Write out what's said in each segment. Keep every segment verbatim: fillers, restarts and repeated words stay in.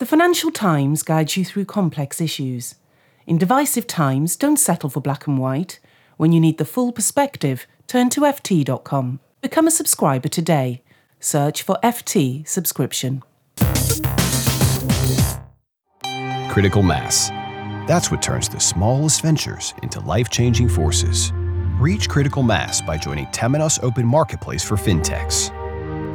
The Financial Times guides you through complex issues. In divisive times, don't settle for black and white. When you need the full perspective, turn to F T dot com. Become a subscriber today. Search for F T subscription. Critical mass. That's what turns the smallest ventures into life-changing forces. Reach critical mass by joining Temenos Open Marketplace for fintechs,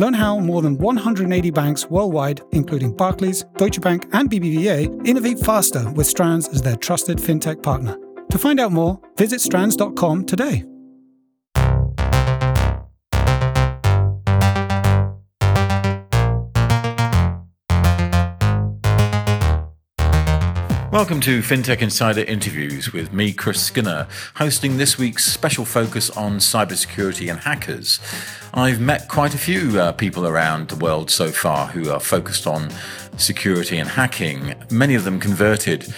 Learn how more than one hundred eighty banks worldwide, including Barclays, Deutsche Bank, and B B V A, innovate faster with Strands as their trusted fintech partner. To find out more, visit strands dot com today. Welcome to FinTech Insider Interviews with me, Chris Skinner, hosting this week's special focus on cybersecurity and hackers. I've met quite a few uh, people around the world so far who are focused on security and hacking, many of them converted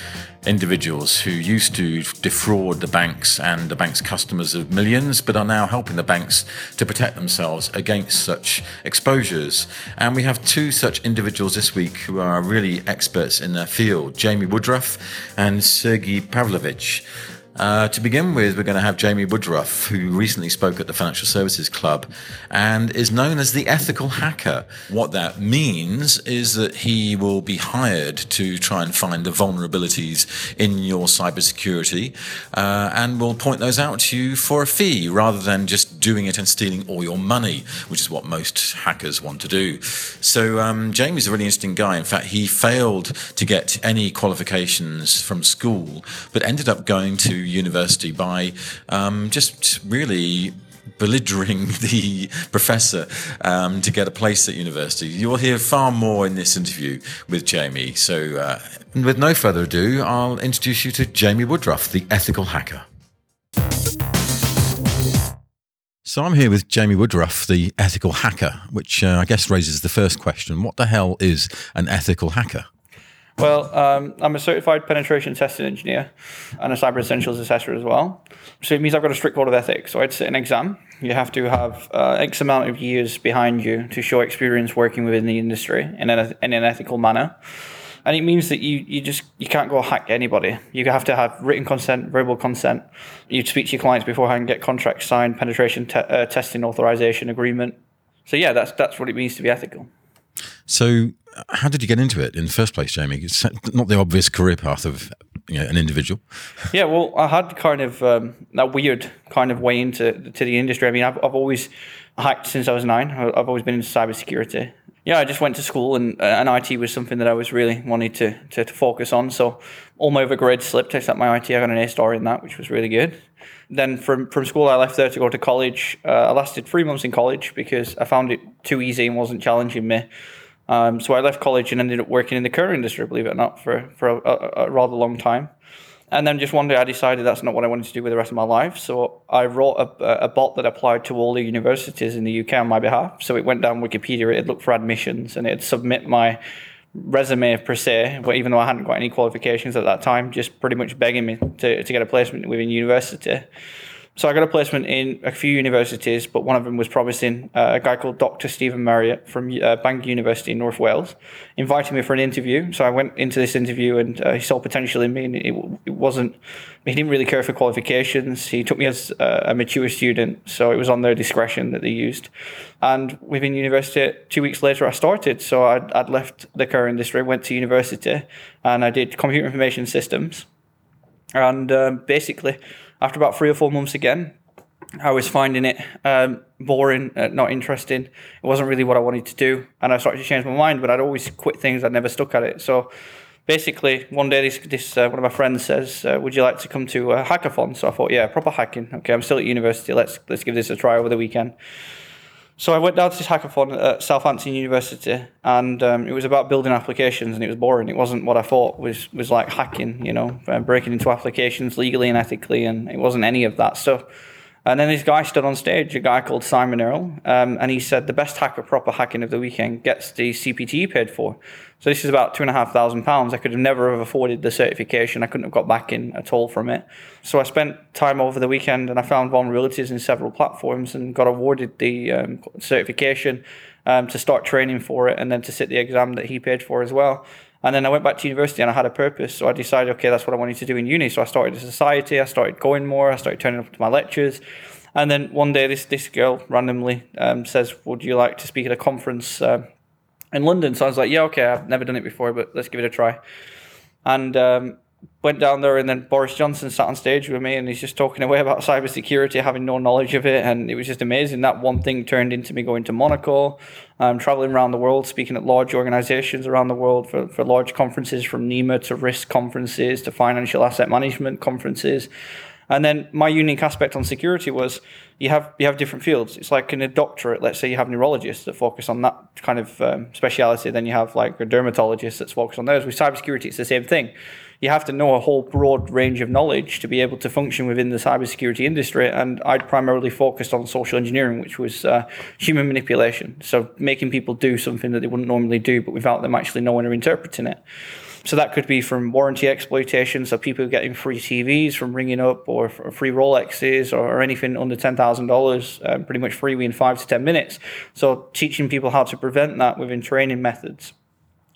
individuals who used to defraud the banks and the bank's customers of millions, but are now helping the banks to protect themselves against such exposures. And we have two such individuals this week who are really experts in their field, Jamie Woodruff and Sergey Pavlovich. Uh, to begin with, we're going to have Jamie Woodruff, who recently spoke at the Financial Services Club and is known as the ethical hacker. What that means is that he will be hired to try and find the vulnerabilities in your cybersecurity uh, and will point those out to you for a fee rather than just doing it and stealing all your money, which is what most hackers want to do. So um, Jamie's a really interesting guy. In fact, he failed to get any qualifications from school, but ended up going to university by um, just really belligerent the professor um, to get a place at university. You'll hear far more in this interview with Jamie. So uh, with no further ado, I'll introduce you to Jamie Woodruff, the ethical hacker. So I'm here with Jamie Woodruff, the ethical hacker, which uh, I guess raises the first question. What the hell is an ethical hacker? Well, um, I'm a certified penetration testing engineer and a cyber essentials assessor as well. So it means I've got a strict code of ethics. So I'd sit an exam. You have to have uh, X amount of years behind you to show experience working within the industry in an, in an ethical manner. And it means that you, you just you can't go hack anybody. You have to have written consent, verbal consent. You speak to your clients beforehand, get contracts signed, penetration te- uh, testing authorization agreement. So yeah, that's that's what it means to be ethical. So how did you get into it in the first place, Jamie? It's not the obvious career path of you know, an individual. Yeah, well, I had kind of um, that weird kind of way into to the industry. I mean, I've, I've always hacked since I was nine. I've always been into cybersecurity. Yeah, I just went to school, and, uh, and I T was something that I was really wanted to, to, to focus on. So all my other grades slipped except my I T. I got an A star in that, which was really good. Then from, from school, I left there to go to college. Uh, I lasted three months in college because I found it too easy and wasn't challenging me. Um, so I left college and ended up working in the car industry, believe it or not, for, for a, a, a rather long time. And then just one day I decided that's not what I wanted to do with the rest of my life. So I wrote a, a bot that applied to all the universities in the U K on my behalf. So it went down Wikipedia, it'd look for admissions, and it'd submit my resume per se, even though I hadn't got any qualifications at that time, just pretty much begging me to, to get a placement within university. So I got a placement in a few universities, but one of them was promising. Uh, a guy called Doctor Stephen Marriott from uh, Bangor University in North Wales invited me for an interview. So I went into this interview and uh, he saw potential in me, and it, it wasn't, he didn't really care for qualifications. He took me as uh, a mature student, so it was on their discretion that they used. And within university, two weeks later, I started. So I'd, I'd left the car industry, went to university, and I did computer information systems. And uh, basically, after about three or four months again, I was finding it um, boring, uh, not interesting. It wasn't really what I wanted to do. And I started to change my mind, but I'd always quit things. I'd never stuck at it. So basically, one day, this, this uh, one of my friends says, uh, would you like to come to a hackathon? So I thought, yeah, proper hacking. Okay, I'm still at university. Let's let's give this a try over the weekend. So I went down to this hackathon at Southampton University, and um, it was about building applications, and it was boring. It wasn't what I thought was was like hacking, you know, breaking into applications legally and ethically, and it wasn't any of that stuff. And then this guy stood on stage, a guy called Simon Earle, um, and he said the best hacker proper hacking of the weekend gets the C P T E paid for. So this is about two and a half thousand pounds. I could have never have afforded the certification. I couldn't have got back in at all from it. So I spent time over the weekend and I found vulnerabilities in several platforms and got awarded the um, certification um, to start training for it and then to sit the exam that he paid for as well. And then I went back to university and I had a purpose. So I decided, okay, that's what I wanted to do in uni. So I started a society. I started going more. I started turning up to my lectures. And then one day this this girl randomly um, says, would you like to speak at a conference uh, in London? So I was like, yeah, okay, I've never done it before, but let's give it a try. And um, went down there, and then Boris Johnson sat on stage with me, and he's just talking away about cybersecurity, having no knowledge of it. And it was just amazing. That one thing turned into me going to Monaco, um, traveling around the world, speaking at large organizations around the world for, for large conferences, from NEMA to risk conferences to financial asset management conferences. And then my unique aspect on security was you have you have different fields. It's like in a doctorate, let's say you have neurologists that focus on that kind of um, speciality. Then you have like a dermatologist that's focused on those. With cybersecurity, it's the same thing. You have to know a whole broad range of knowledge to be able to function within the cybersecurity industry. And I'd primarily focused on social engineering, which was uh, human manipulation. So making people do something that they wouldn't normally do, but without them actually knowing or interpreting it. So that could be from warranty exploitation, so people getting free T Vs from ringing up, or free Rolexes, or anything under ten thousand dollars, um, pretty much free within five to ten minutes. So teaching people how to prevent that within training methods.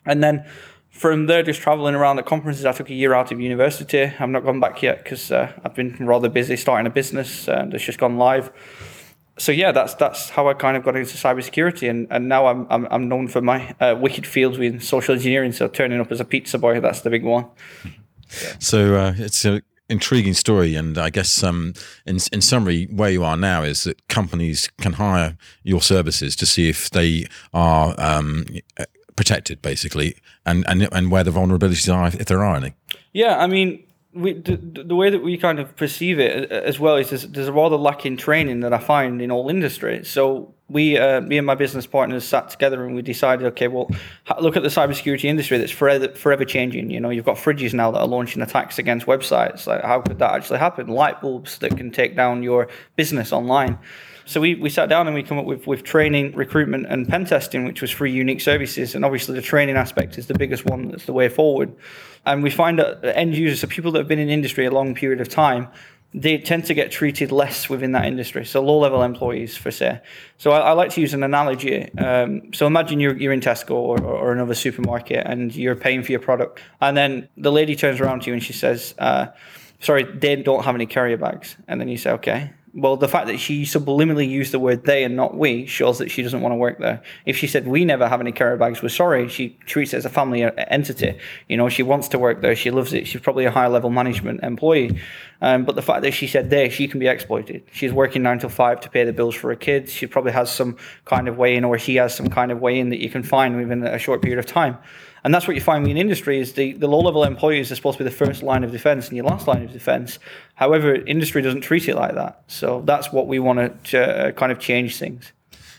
And then from there, just traveling around at conferences, I took a year out of university. I've not gone back yet because uh, I've been rather busy starting a business and it's just gone live. So yeah, that's that's how I kind of got into cybersecurity, and, and now I'm, I'm I'm known for my uh, wicked fields within social engineering. So turning up as a pizza boy, that's the big one. Yeah. So uh, it's an intriguing story, and I guess um in in summary, where you are now is that companies can hire your services to see if they are um. protected, basically, and, and and where the vulnerabilities are, if there are any. Yeah, I mean, we, the, the way that we kind of perceive it as well is there's, there's a rather lacking training that I find in all industries. So we, uh, me and my business partners sat together and we decided, okay, well, look at the cybersecurity industry that's forever, forever changing. You know, you've got fridges now that are launching attacks against websites. Like, how could that actually happen? Light bulbs that can take down your business online. So we, we sat down and we come up with, with training, recruitment, and pen testing, which was three unique services. And obviously the training aspect is the biggest one. That's the way forward. And we find that end users, so people that have been in industry a long period of time, they tend to get treated less within that industry. So low-level employees, for say. So I, I like to use an analogy. Um, so imagine you're, you're in Tesco or, or another supermarket and you're paying for your product. And then the lady turns around to you and she says, uh, sorry, they don't have any carrier bags. And then you say, okay. Well, the fact that she subliminally used the word they and not we shows that she doesn't want to work there. If she said, we never have any carrier bags, we're sorry, she treats it as a family entity. You know, she wants to work there. She loves it. She's probably a high-level management employee. Um, but the fact that she said they, she can be exploited. She's working nine till five to pay the bills for her kids. She probably has some kind of way in, or he has some kind of way in that you can find within a short period of time. And that's what you find in industry is the, the low-level employees are supposed to be the first line of defense and your last line of defense. However, industry doesn't treat it like that. So that's what we want to uh, kind of change things.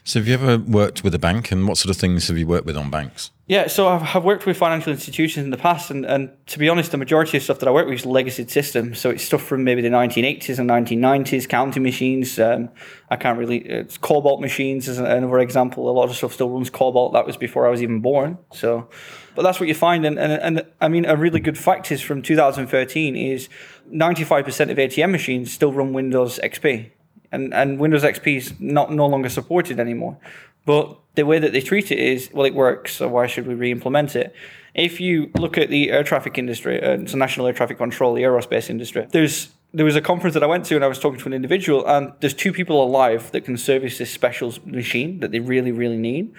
So have you ever worked with a bank, and what sort of things have you worked with on banks? Yeah, so I've, I've worked with financial institutions in the past, and, and to be honest, the majority of stuff that I work with is legacy systems. So it's stuff from maybe the nineteen eighties and nineteen nineties, counting machines. Um, I can't really... It's Cobol machines is another example. A lot of stuff still runs Cobol. That was before I was even born. So, but that's what you find. And, and, and I mean, a really good fact is from two thousand thirteen is ninety-five percent of A T M machines still run Windows X P. And and Windows X P is not no longer supported anymore. But the way that they treat it is, well, it works, so why should we re-implement it? If you look at the air traffic industry, uh, so national air traffic control, the aerospace industry, there's there was a conference that I went to and I was talking to an individual, and there's two people alive that can service this special machine that they really, really need.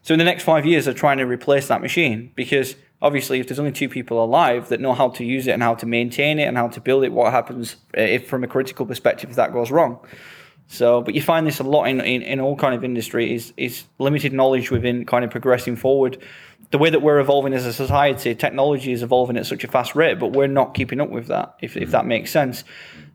So in the next five years, they're trying to replace that machine because obviously if there's only two people alive that know how to use it and how to maintain it and how to build it, what happens if from a critical perspective if that goes wrong? So, but you find this a lot in, in, in all kind of industry is, is limited knowledge within kind of progressing forward. The way that we're evolving as a society, technology is evolving at such a fast rate, but we're not keeping up with that, if if that makes sense.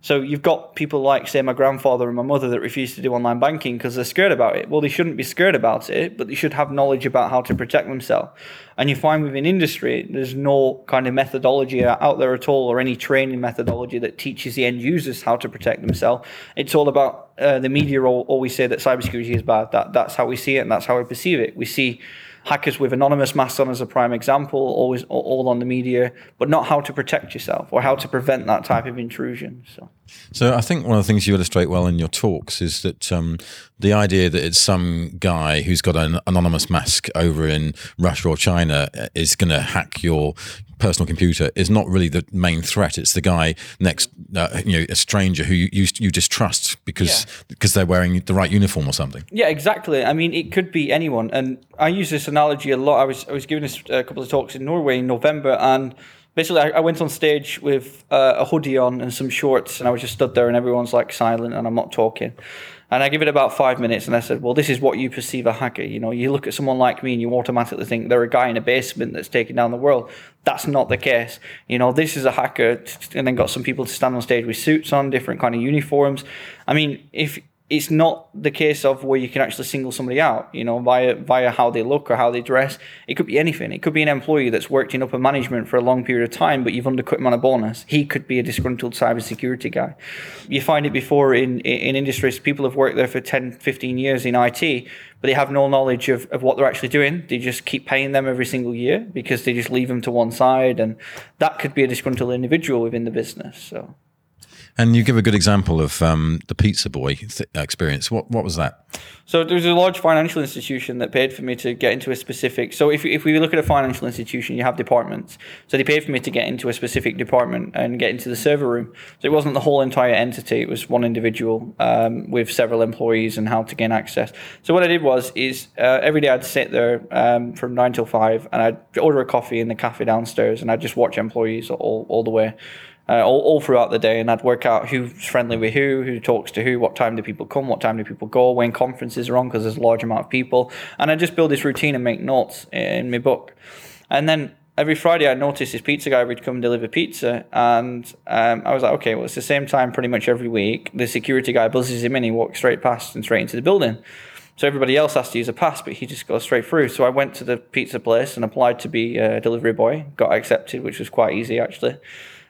So you've got people like, say, my grandfather and my mother that refuse to do online banking because they're scared about it. Well, they shouldn't be scared about it, but they should have knowledge about how to protect themselves. And you find within industry, there's no kind of methodology out there at all, or any training methodology that teaches the end users how to protect themselves. It's all about uh, the media all always say that cybersecurity is bad. That That's how we see it, and that's how we perceive it. We see hackers with anonymous masks on as a prime example, always all on the media, but not how to protect yourself or how to prevent that type of intrusion. So, so I think one of the things you illustrate well in your talks is that um, the idea that it's some guy who's got an anonymous mask over in Russia or China is going to hack your personal computer is not really the main threat. It's the guy next, uh, you know, a stranger who you you, you distrust because because yeah. they're wearing the right uniform or something. Yeah, exactly. I mean, it could be anyone. And I use this analogy a lot. I was I was giving this, a couple of talks in Norway in November, and basically I, I went on stage with uh, a hoodie on and some shorts, and I was just stood there and everyone's like silent and I'm not talking. And I give it about five minutes and I said, well, this is what you perceive a hacker. You know, you look at someone like me and you automatically think they're a guy in a basement that's taking down the world. That's not the case. You know, this is a hacker, and then got some people to stand on stage with suits on, different kind of uniforms. I mean, if it's not the case of where you can actually single somebody out, you know, via via how they look or how they dress. It could be anything. It could be an employee that's worked in upper management for a long period of time, but you've undercut him on a bonus. He could be a disgruntled cybersecurity guy. You find it before in, in industries, people have worked there for ten, fifteen years in I T, but they have no knowledge of, of what they're actually doing. They just keep paying them every single year because they just leave them to one side. And that could be a disgruntled individual within the business. So. And you give a good example of um, the pizza boy th- experience. What what was that? So there was a large financial institution that paid for me to get into a specific. So if if we look at a financial institution, you have departments. So they paid for me to get into a specific department and get into the server room. So it wasn't the whole entire entity. It was one individual um, with several employees and how to gain access. So what I did was is uh, every day I'd sit there um, from nine till five, and I'd order a coffee in the cafe downstairs, and I'd just watch employees all all the way. Uh, all, all throughout the day, and I'd work out who's friendly with who, who talks to who, what time do people come, what time do people go, when conferences are on, because there's a large amount of people. And I just build this routine and make notes in my book. And then every Friday I noticed this pizza guy would come deliver pizza, and um, I was like, okay, well, it's the same time pretty much every week. The security guy buzzes him in, he walks straight past and straight into the building. So everybody else has to use a pass, but he just goes straight through. So I went to the pizza place and applied to be a delivery boy, got accepted, which was quite easy actually.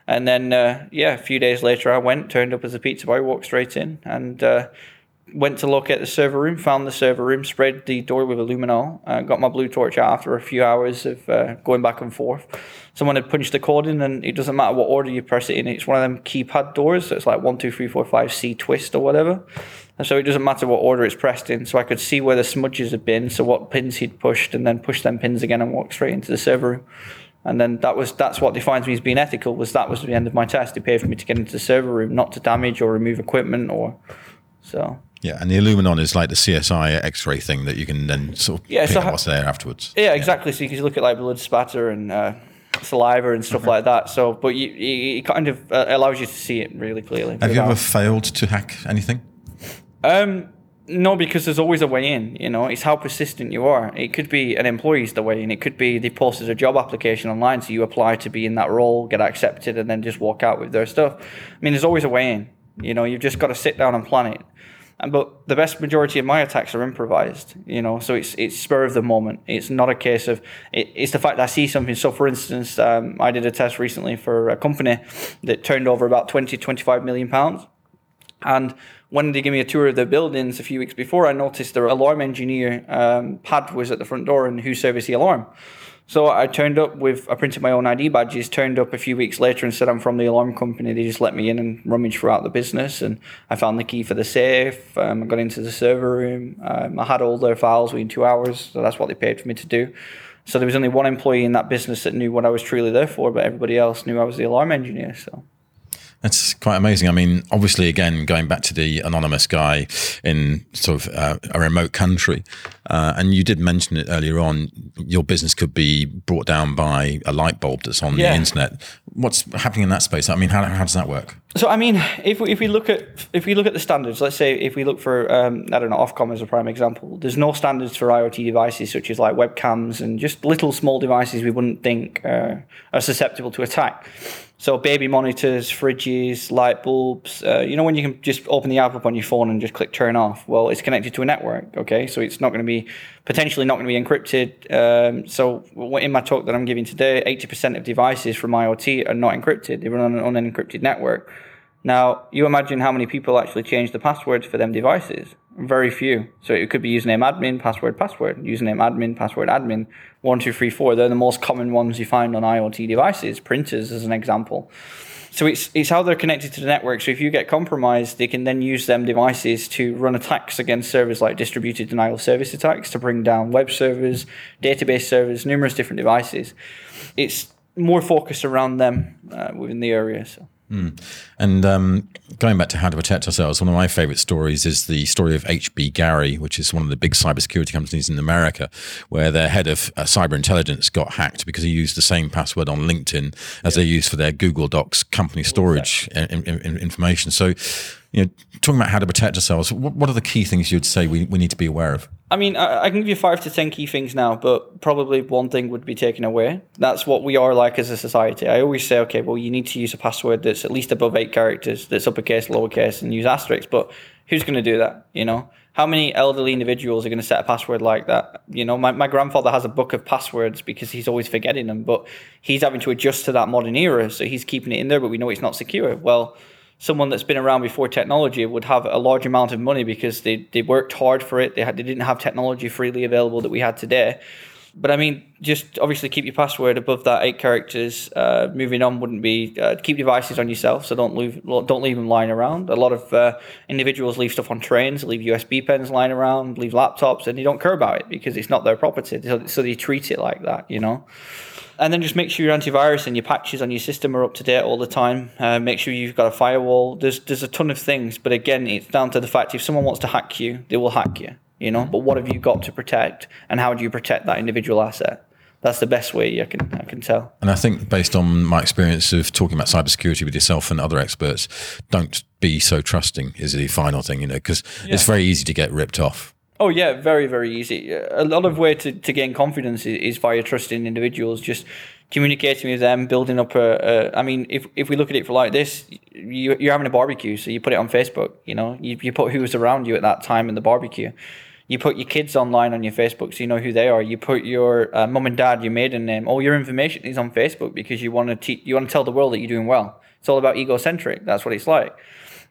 And then, uh, yeah, a few days later, I went, turned up as a pizza boy, walked straight in, and uh, went to look at the server room, found the server room, sprayed the door with luminol, uh, got my blue torch out after a few hours of uh, going back and forth. Someone had punched the code in, and it doesn't matter what order you press it in. It's one of them keypad doors, so it's like one, two, three, four, five, C twist or whatever. And so it doesn't matter what order it's pressed in. So I could see where the smudges had been, so what pins he'd pushed, and then push them pins again and walk straight into the server room. And then that was that's what defines me as being ethical. Was that was the end of my test? They paid for me to get into the server room, not to damage or remove equipment, or so. Yeah, and the Illuminon is like the C S I X-ray thing that you can then sort of yeah, pick so up what's there afterwards. Yeah, yeah, exactly. So you can look at like blood spatter and uh, saliva and stuff okay. like that. So, but you, you, it kind of uh, allows you to see it really clearly. Have you ever failed to hack anything? Um. No, because there's always a way in, you know. It's how persistent you are. It could be an employee's the way in. It could be they posted a job application online, so you apply to be in that role, get accepted, and then just walk out with their stuff. I mean, there's always a way in. You know, you've just got to sit down and plan it. And but the vast majority of my attacks are improvised, you know, so it's it's spur of the moment. It's not a case of, it, it's the fact that I see something. So for instance, um, I did a test recently for a company that turned over about twenty, twenty-five million pounds. And when they gave me a tour of their buildings a few weeks before, I noticed their alarm engineer um, pad was at the front door and who serviced the alarm. So I turned up with, I printed my own I D badges, turned up a few weeks later and said, I'm from the alarm company. They just let me in and rummaged throughout the business. And I found the key for the safe. Um, I got into the server room. Um, I had all their files within two hours. So that's what they paid for me to do. So there was only one employee in that business that knew what I was truly there for, but everybody else knew I was the alarm engineer. So. That's quite amazing. I mean, obviously, again, going back to the anonymous guy in sort of uh, a remote country, uh, and you did mention it earlier on, your business could be brought down by a light bulb that's on yeah. the internet. What's happening in that space? I mean, how, how does that work? So, I mean, if we, if we look at if we look at the standards, let's say if we look for, um, I don't know, Ofcom as a prime example, there's no standards for IoT devices such as like webcams and just little small devices we wouldn't think uh, are susceptible to attack. So baby monitors, fridges, light bulbs, uh, you know, when you can just open the app up on your phone and just click turn off, well, it's connected to a network, okay? So it's not going to be, potentially not going to be encrypted. Um, so in my talk that I'm giving today, eighty percent of devices from IoT are not encrypted. They run on an unencrypted network. Now, you imagine how many people actually change the passwords for them devices. Very few. So it could be username admin, password, password, username admin, password, admin, one, two, three, four. They're the most common ones you find on IoT devices, printers as an example. So it's it's how they're connected to the network. So if you get compromised, they can then use them devices to run attacks against servers like distributed denial of service attacks to bring down web servers, database servers, numerous different devices. It's more focused around them uh, within the area, so. Mm. And um, going back to how to protect ourselves, one of my favorite stories is the story of H B Gary, which is one of the big cybersecurity companies in America, where their head of uh, cyber intelligence got hacked because he used the same password on LinkedIn as yeah. they use for their Google Docs company storage exactly. in, in, in information. So, you know, talking about how to protect ourselves, what, what are the key things you'd say we, we need to be aware of? I mean, I, I can give you five to ten key things now, but probably one thing would be taken away. That's what we are like as a society. I always say, okay, well, you need to use a password that's at least above eight characters, that's uppercase, lowercase, and use asterisks. But who's going to do that, you know? How many elderly individuals are going to set a password like that? You know, my, my grandfather has a book of passwords because he's always forgetting them, but he's having to adjust to that modern era, so he's keeping it in there, but we know it's not secure. Well, someone that's been around before technology would have a large amount of money because they, they worked hard for it. They had, they didn't have technology freely available that we had today. But I mean, just obviously keep your password above that eight characters. Uh, moving on wouldn't be, uh, keep devices on yourself, so don't leave, don't leave them lying around. A lot of uh, individuals leave stuff on trains, leave U S B pens lying around, leave laptops, and they don't care about it because it's not their property. So, so they treat it like that, you know. And then just make sure your antivirus and your patches on your system are up to date all the time. Uh, make sure you've got a firewall. There's there's a ton of things, but again, it's down to the fact if someone wants to hack you, they will hack you, you know. But what have you got to protect, and how do you protect that individual asset? That's the best way I can I can tell. And I think based on my experience of talking about cybersecurity with yourself and other experts, don't be so trusting is the final thing, you know, because yeah. it's very easy to get ripped off. Oh, yeah, very, very easy. A lot of way to, to gain confidence is via trusting individuals, just communicating with them, building up a, a I mean, if if we look at it for like this, you, you're having a barbecue, so you put it on Facebook, you know, you, you put who was around you at that time in the barbecue. You put your kids online on your Facebook so you know who they are. You put your uh, mum and dad, your maiden name, all your information is on Facebook because you want to te- you want to tell the world that you're doing well. It's all about egocentric. That's what it's like.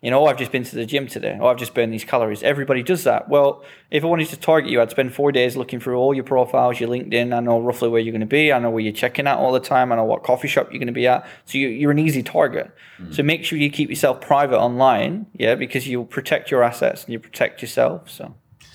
You know, oh, I've just been to the gym today. Oh, I've just burned these calories. Everybody does that. Well, if I wanted to target you, I'd spend four days looking through all your profiles, your LinkedIn. I know roughly where you're going to be. I know where you're checking out all the time. I know what coffee shop you're going to be at. So you, you're an easy target. Mm-hmm. So make sure you keep yourself private online, yeah, because you'll protect your assets and you protect yourself, so.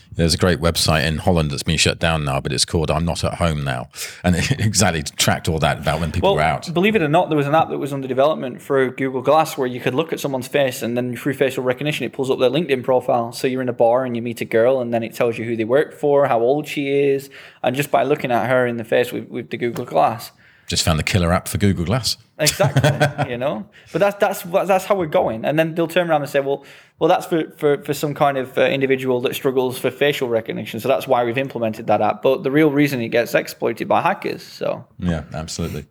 There's a great website in Holland that's been shut down now, but it's called I'm Not At Home Now. And it exactly tracked all that about when people well, were out. Believe it or not, there was an app that was under development through Google Glass where you could look at someone's face and then through facial recognition, it pulls up their LinkedIn profile. So you're in a bar and you meet a girl and then it tells you who they work for, how old she is. And just by looking at her in the face with, with the Google Glass. Just found the killer app for Google Glass. Exactly, you know. But that's that's that's how we're going. And then they'll turn around and say, well, well, that's for, for, for some kind of uh, individual that struggles for facial recognition. So that's why we've implemented that app. But the real reason it gets exploited by hackers. So yeah, absolutely.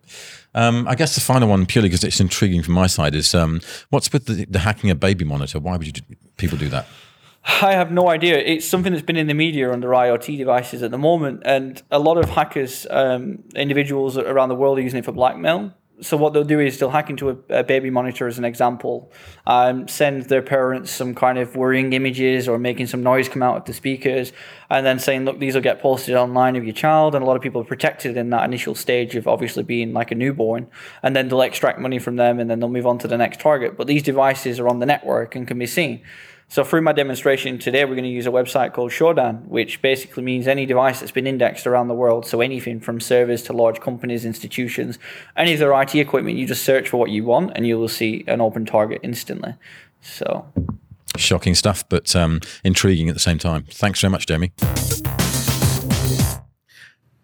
Um, I guess the final one, purely because it's intriguing from my side, is um, what's with the, the hacking a baby monitor? Why would you do, people do that? I have no idea. It's something that's been in the media under IoT devices at the moment. And a lot of hackers, um, individuals around the world are using it for blackmail. So what they'll do is they'll hack into a, a baby monitor as an example, um, send their parents some kind of worrying images or making some noise come out of the speakers and then saying, look, these will get posted online of your child. And a lot of people are protected in that initial stage of obviously being like a newborn. And then they'll extract money from them and then they'll move on to the next target. But these devices are on the network and can be seen. So through my demonstration today, we're going to use a website called Shodan, which basically means any device that's been indexed around the world. So anything from servers to large companies, institutions, any of their I T equipment, you just search for what you want and you will see an open target instantly. So shocking stuff, but um, intriguing at the same time. Thanks so much, Jamie.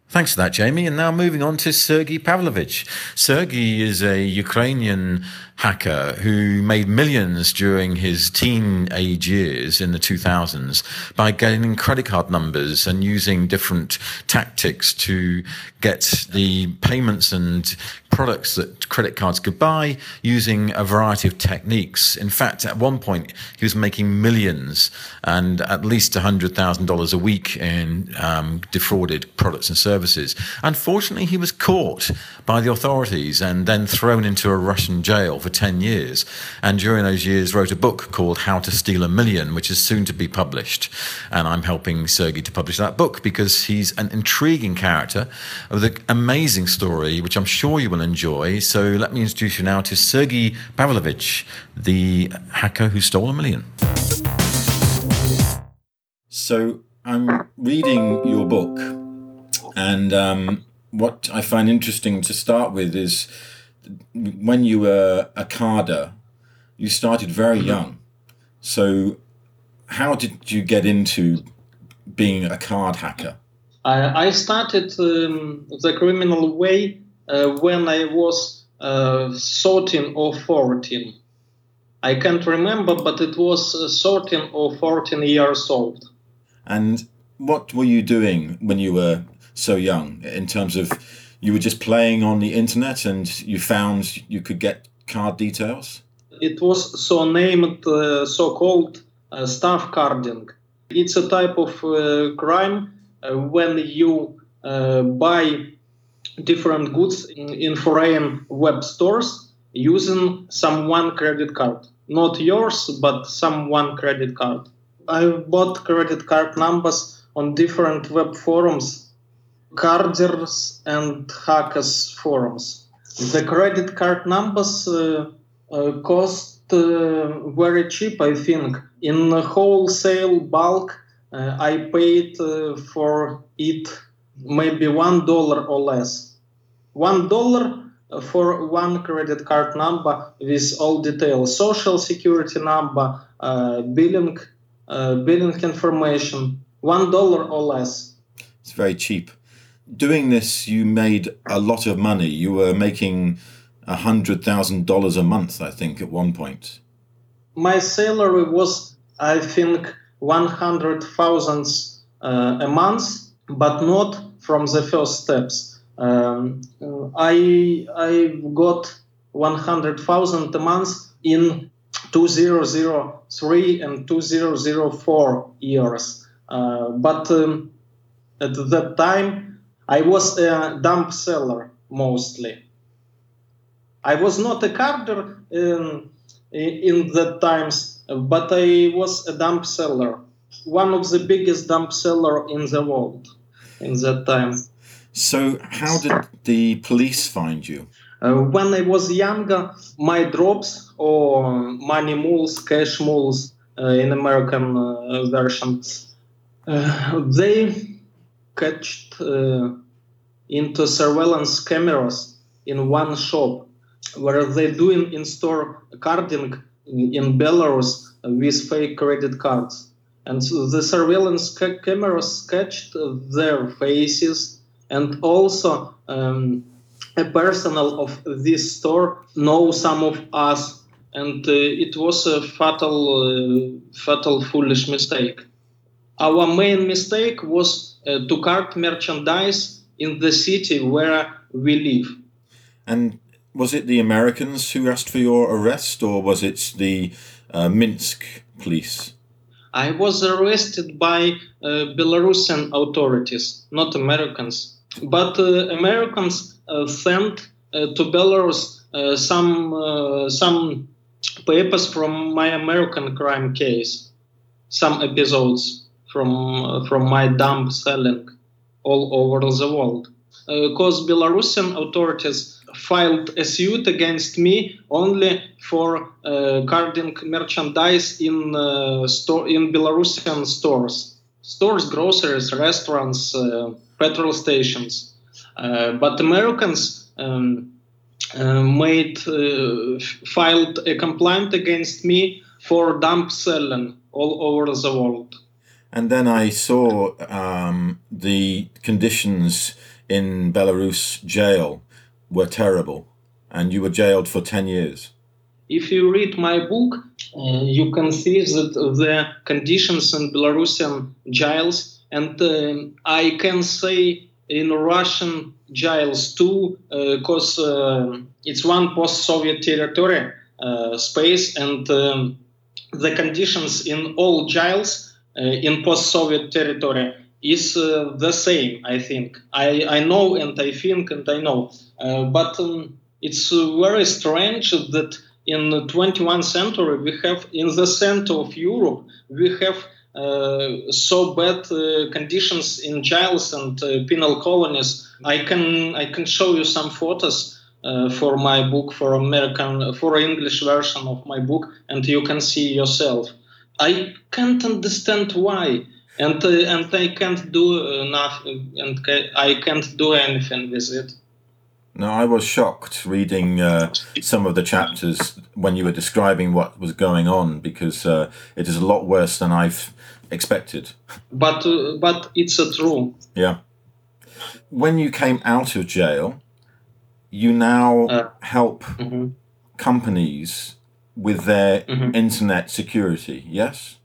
Thanks for that, Jamie. And now moving on to Sergey Pavlovich. Sergey is a Ukrainian hacker who made millions during his teenage years in the two thousands by gaining credit card numbers and using different tactics to get the payments and products that credit cards could buy using a variety of techniques. In fact, at one point, he was making millions and at least one hundred thousand dollars a week in um, defrauded products and services. Unfortunately, he was caught by the authorities and then thrown into a Russian jail for ten years. And during those years, wrote a book called How To Steal A Million, which is soon to be published. And I'm helping Sergey to publish that book because he's an intriguing character with an amazing story, which I'm sure you will enjoy. So let me introduce you now to Sergey Pavlovich, the hacker who stole a million. So I'm reading your book, and um, what I find interesting to start with is when you were a carder, you started very young. So how did you get into being a card hacker? I, I started um, the criminal way Uh, when I was uh, thirteen or fourteen. I can't remember, but it was uh, thirteen or fourteen years old. And what were you doing when you were so young, in terms of you were just playing on the internet and you found you could get card details? It was so named, uh, so-called uh, staff carding. It's a type of uh, crime uh, when you uh, buy different goods in, in foreign web stores using someone credit card. Not yours, but someone credit card. I bought credit card numbers on different web forums, carders and hackers forums. The credit card numbers uh, uh, cost uh, very cheap, I think. In wholesale bulk, uh, I paid uh, for it maybe one dollar or less. One dollar for one credit card number with all details, social security number, uh, billing, uh, billing information. One dollar or less. It's very cheap. Doing this, you made a lot of money. You were making a hundred thousand dollars a month, I think, at one point. My salary was, I think, one hundred thousands uh, a month. But not from the first steps. Um, I I got one hundred thousand a month in two thousand three and two thousand four years. Uh, but um, at that time, I was a dump seller mostly. I was not a carder in, in that times, but I was a dump seller. One of the biggest dump seller in the world in that time. So how did the police find you? Uh, when I was younger, my drops or money mules, cash mules uh, in American uh, version, uh, they catched uh, into surveillance cameras in one shop where they doing in-store carding in Belarus with fake credit cards. And so the surveillance ca- cameras catched their faces, and also um, a personnel of this store know some of us, and uh, it was a fatal, uh, fatal foolish mistake. Our main mistake was uh, to cart merchandise in the city where we live. And was it the Americans who asked for your arrest, or was it the uh, Minsk police? I was arrested by uh, Belarusian authorities, not Americans. But uh, Americans uh, sent uh, to Belarus uh, some uh, some papers from my American crime case, some episodes from uh, from my dump selling all over the world. Because uh, Belarusian authorities filed a suit against me only for uh, carding merchandise in uh, store in Belarusian stores, stores, groceries, restaurants, uh, petrol stations. Uh, but Americans um, uh, made uh, filed a complaint against me for dump selling all over the world. And then I saw um, the conditions in Belarus jail were terrible, and you were jailed for ten years. If you read my book, uh, you can see that the conditions in Belarusian jails, and uh, I can say in Russian jails too, because uh, uh, it's one post-Soviet territory uh, space, and um, the conditions in all jails uh, in post-Soviet territory is uh, the same, I think. I, I know and I think and I know. Uh, but um, it's very strange that in the twenty-first century, we have in the center of Europe, we have uh, so bad uh, conditions in jails and uh, penal colonies. I can I can show you some photos uh, for my book, for American, for English version of my book, and you can see yourself. I can't understand why, and uh, and I can't do enough, and I can't do anything with it. No, I was shocked reading uh, some of the chapters when you were describing what was going on, because uh, it is a lot worse than I've expected. But uh, but it's a true. Yeah. When you came out of jail, you now uh, help mm-hmm. companies with their mm-hmm. internet security, yes?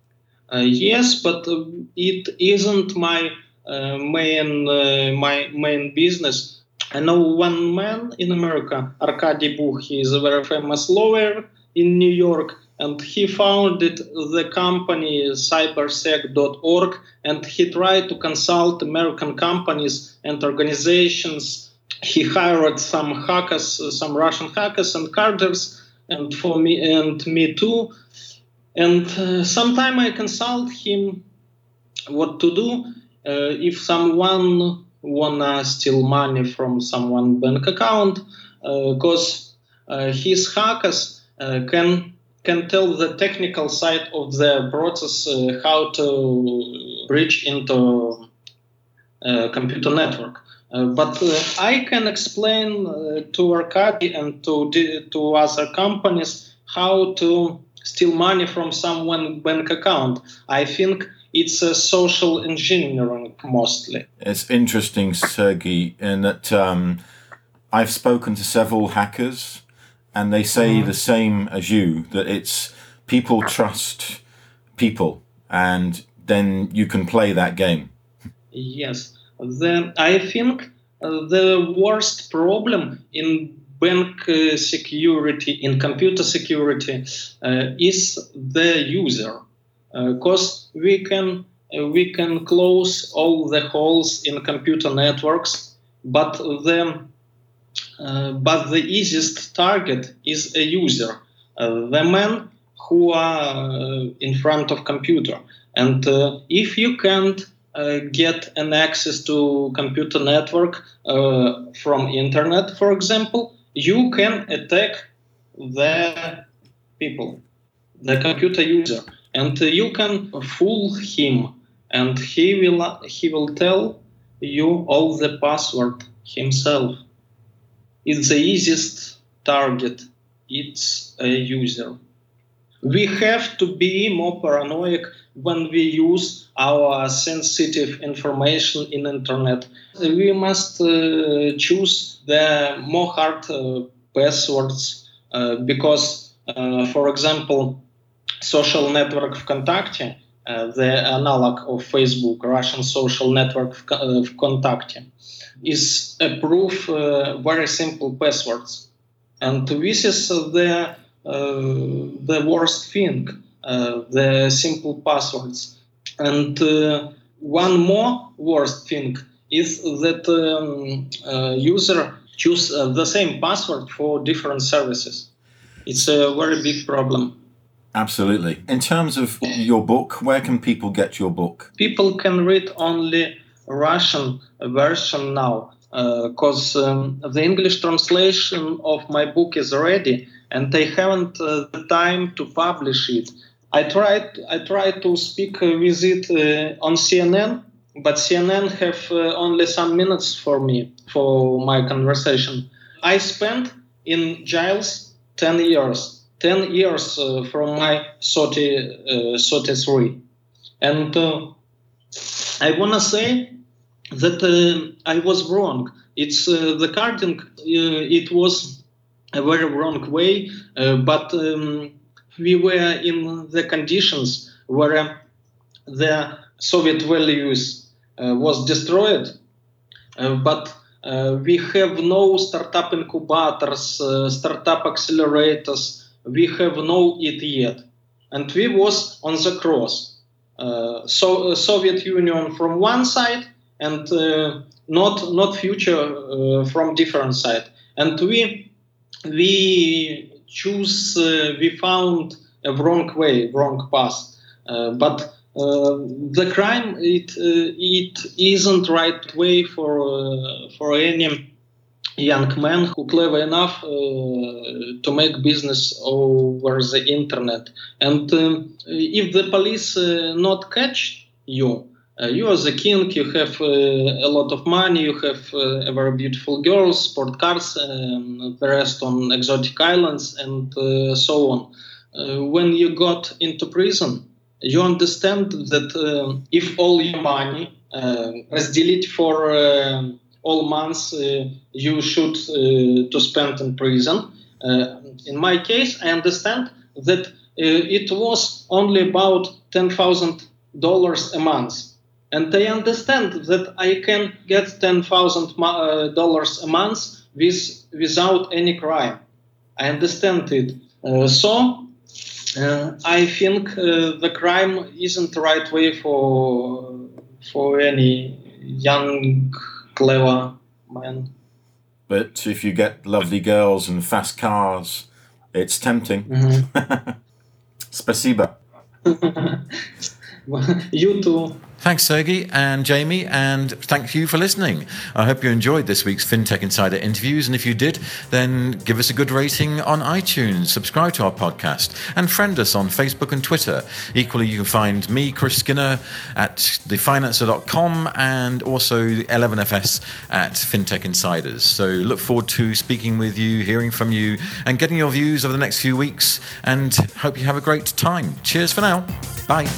Uh, yes, but uh, it isn't my uh, main uh, my main business. I know one man in America, Arkady Buch. He is a very famous lawyer in New York, and he founded the company cyber sec dot org, and he tried to consult American companies and organizations. He hired some hackers, some Russian hackers and carders, and for me and me too. And uh, sometime I consult him what to do uh, if someone wanna steal money from someone's bank account, because uh, uh, his hackers uh, can can tell the technical side of the process, uh, how to breach into uh, computer network. Uh, but uh, I can explain uh, to Arkady and to to other companies how to steal money from someone's bank account. I think it's a social engineering mostly. It's interesting, Sergey, in that um, I've spoken to several hackers, and they say mm. the same as you, that it's people trust people, and then you can play that game. Yes. Then I think the worst problem in bank security, in computer security, uh, is the user. Because uh, we can uh, we can close all the holes in computer networks, but the uh, but the easiest target is a user, uh, the man who are uh, in front of computer. And uh, if you can't uh, get an access to computer network uh, from internet, for example, you can attack the people, the computer user. And you can fool him, and he will he will tell you all the password himself. It's the easiest target. It's a user. We have to be more paranoid when we use our sensitive information in internet. We must uh, choose the more hard uh, passwords uh, because, uh, for example, social network Vkontakte, uh, the analog of Facebook, Russian social network uh, Vkontakte, is a proof uh, very simple passwords, and this is the uh, the worst thing, uh, the simple passwords. And uh, one more worst thing is that um, uh, user choose uh, the same password for different services. It's a very big problem. Absolutely. In terms of your book, where can people get your book? People can read only Russian version now, because uh, um, the English translation of my book is ready, and they haven't uh, the time to publish it. I tried. I tried to speak uh, with it uh, on C N N, but C N N have uh, only some minutes for me for my conversation. I spent in jails ten years. Ten years uh, from my thirty, uh, thirty-three, and uh, I wanna say that uh, I was wrong. It's uh, the carding. Uh, it was a very wrong way, uh, but um, we were in the conditions where the Soviet values uh, was destroyed, uh, but uh, we have no startup incubators, uh, startup accelerators, we have no it yet. And we was on the cross. Uh, so uh, Soviet Union from one side and uh, not not future uh, from different side. And we we choose uh, we found a wrong way, wrong path. Uh, but uh, the crime it uh, it isn't right way for uh, for any young man who clever enough uh, to make business over the internet. And um, if the police uh, not catch you, uh, you are the king, you have uh, a lot of money, you have uh, very beautiful girls, sport cars, um, the rest on exotic islands and uh, so on. Uh, when you got into prison, you understand that uh, if all your money uh, разделить for uh, all months uh, you should uh, to spend in prison. Uh, in my case, I understand that uh, it was only about ten thousand dollars a month. And I understand that I can get ten thousand dollars a month with, without any crime. I understand it. Uh, so uh, I think uh, the crime isn't the right way for, for any young clever man. But if you get lovely girls and fast cars, it's tempting. Mm-hmm. Спасибо. You too. Thanks, Sergey and Jamie, and thank you for listening. I hope you enjoyed this week's FinTech Insider interviews, and if you did, then give us a good rating on iTunes, subscribe to our podcast, and friend us on Facebook and Twitter. Equally, you can find me, Chris Skinner, at the financer dot com and also eleven F S at FinTech Insiders. So look forward to speaking with you, hearing from you, and getting your views over the next few weeks, and hope you have a great time. Cheers for now. Bye.